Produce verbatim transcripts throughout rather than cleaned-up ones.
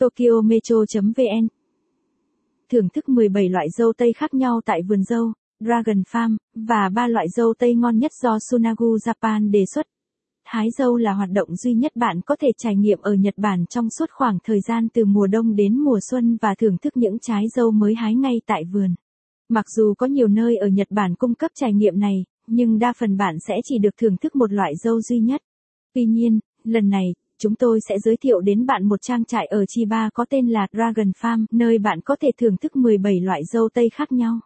Tokyo Metro chấm vn. Thưởng thức mười bảy loại dâu tây khác nhau tại vườn dâu, Dragon Farm, và ba loại dâu tây ngon nhất do Tsunagu Japan đề xuất. Hái dâu là hoạt động duy nhất bạn có thể trải nghiệm ở Nhật Bản trong suốt khoảng thời gian từ mùa đông đến mùa xuân và thưởng thức những trái dâu mới hái ngay tại vườn. Mặc dù có nhiều nơi ở Nhật Bản cung cấp trải nghiệm này, nhưng đa phần bạn sẽ chỉ được thưởng thức một loại dâu duy nhất. Tuy nhiên, lần này, chúng tôi sẽ giới thiệu đến bạn một trang trại ở Chiba có tên là Dragon Farm, nơi bạn có thể thưởng thức mười bảy loại dâu tây khác nhau.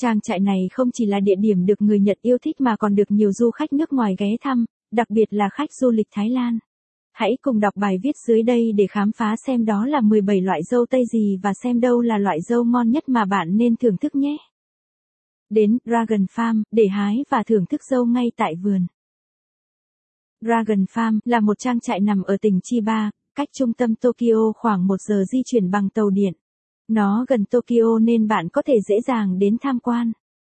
Trang trại này không chỉ là địa điểm được người Nhật yêu thích mà còn được nhiều du khách nước ngoài ghé thăm, đặc biệt là khách du lịch Thái Lan. Hãy cùng đọc bài viết dưới đây để khám phá xem đó là mười bảy loại dâu tây gì và xem đâu là loại dâu ngon nhất mà bạn nên thưởng thức nhé. Đến Dragon Farm để hái và thưởng thức dâu ngay tại vườn. Dragon Farm là một trang trại nằm ở tỉnh Chiba, cách trung tâm Tokyo khoảng một giờ di chuyển bằng tàu điện. Nó gần Tokyo nên bạn có thể dễ dàng đến tham quan.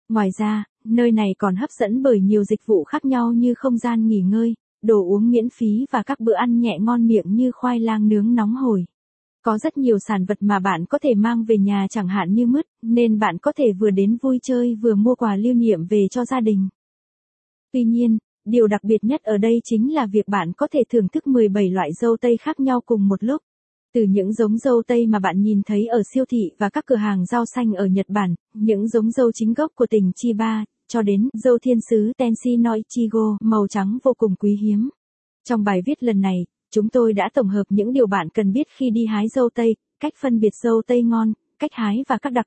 Ngoài ra, nơi này còn hấp dẫn bởi nhiều dịch vụ khác nhau như không gian nghỉ ngơi, đồ uống miễn phí và các bữa ăn nhẹ ngon miệng như khoai lang nướng nóng hổi. Có rất nhiều sản vật mà bạn có thể mang về nhà chẳng hạn như mứt, nên bạn có thể vừa đến vui chơi vừa mua quà lưu niệm về cho gia đình. Tuy nhiên, điều đặc biệt nhất ở đây chính là việc bạn có thể thưởng thức mười bảy loại dâu tây khác nhau cùng một lúc. Từ những giống dâu tây mà bạn nhìn thấy ở siêu thị và các cửa hàng rau xanh ở Nhật Bản, những giống dâu chính gốc của tỉnh Chiba, cho đến dâu thiên sứ Tenshi Noichigo màu trắng vô cùng quý hiếm. Trong bài viết lần này, chúng tôi đã tổng hợp những điều bạn cần biết khi đi hái dâu tây, cách phân biệt dâu tây ngon, cách hái và các đặc.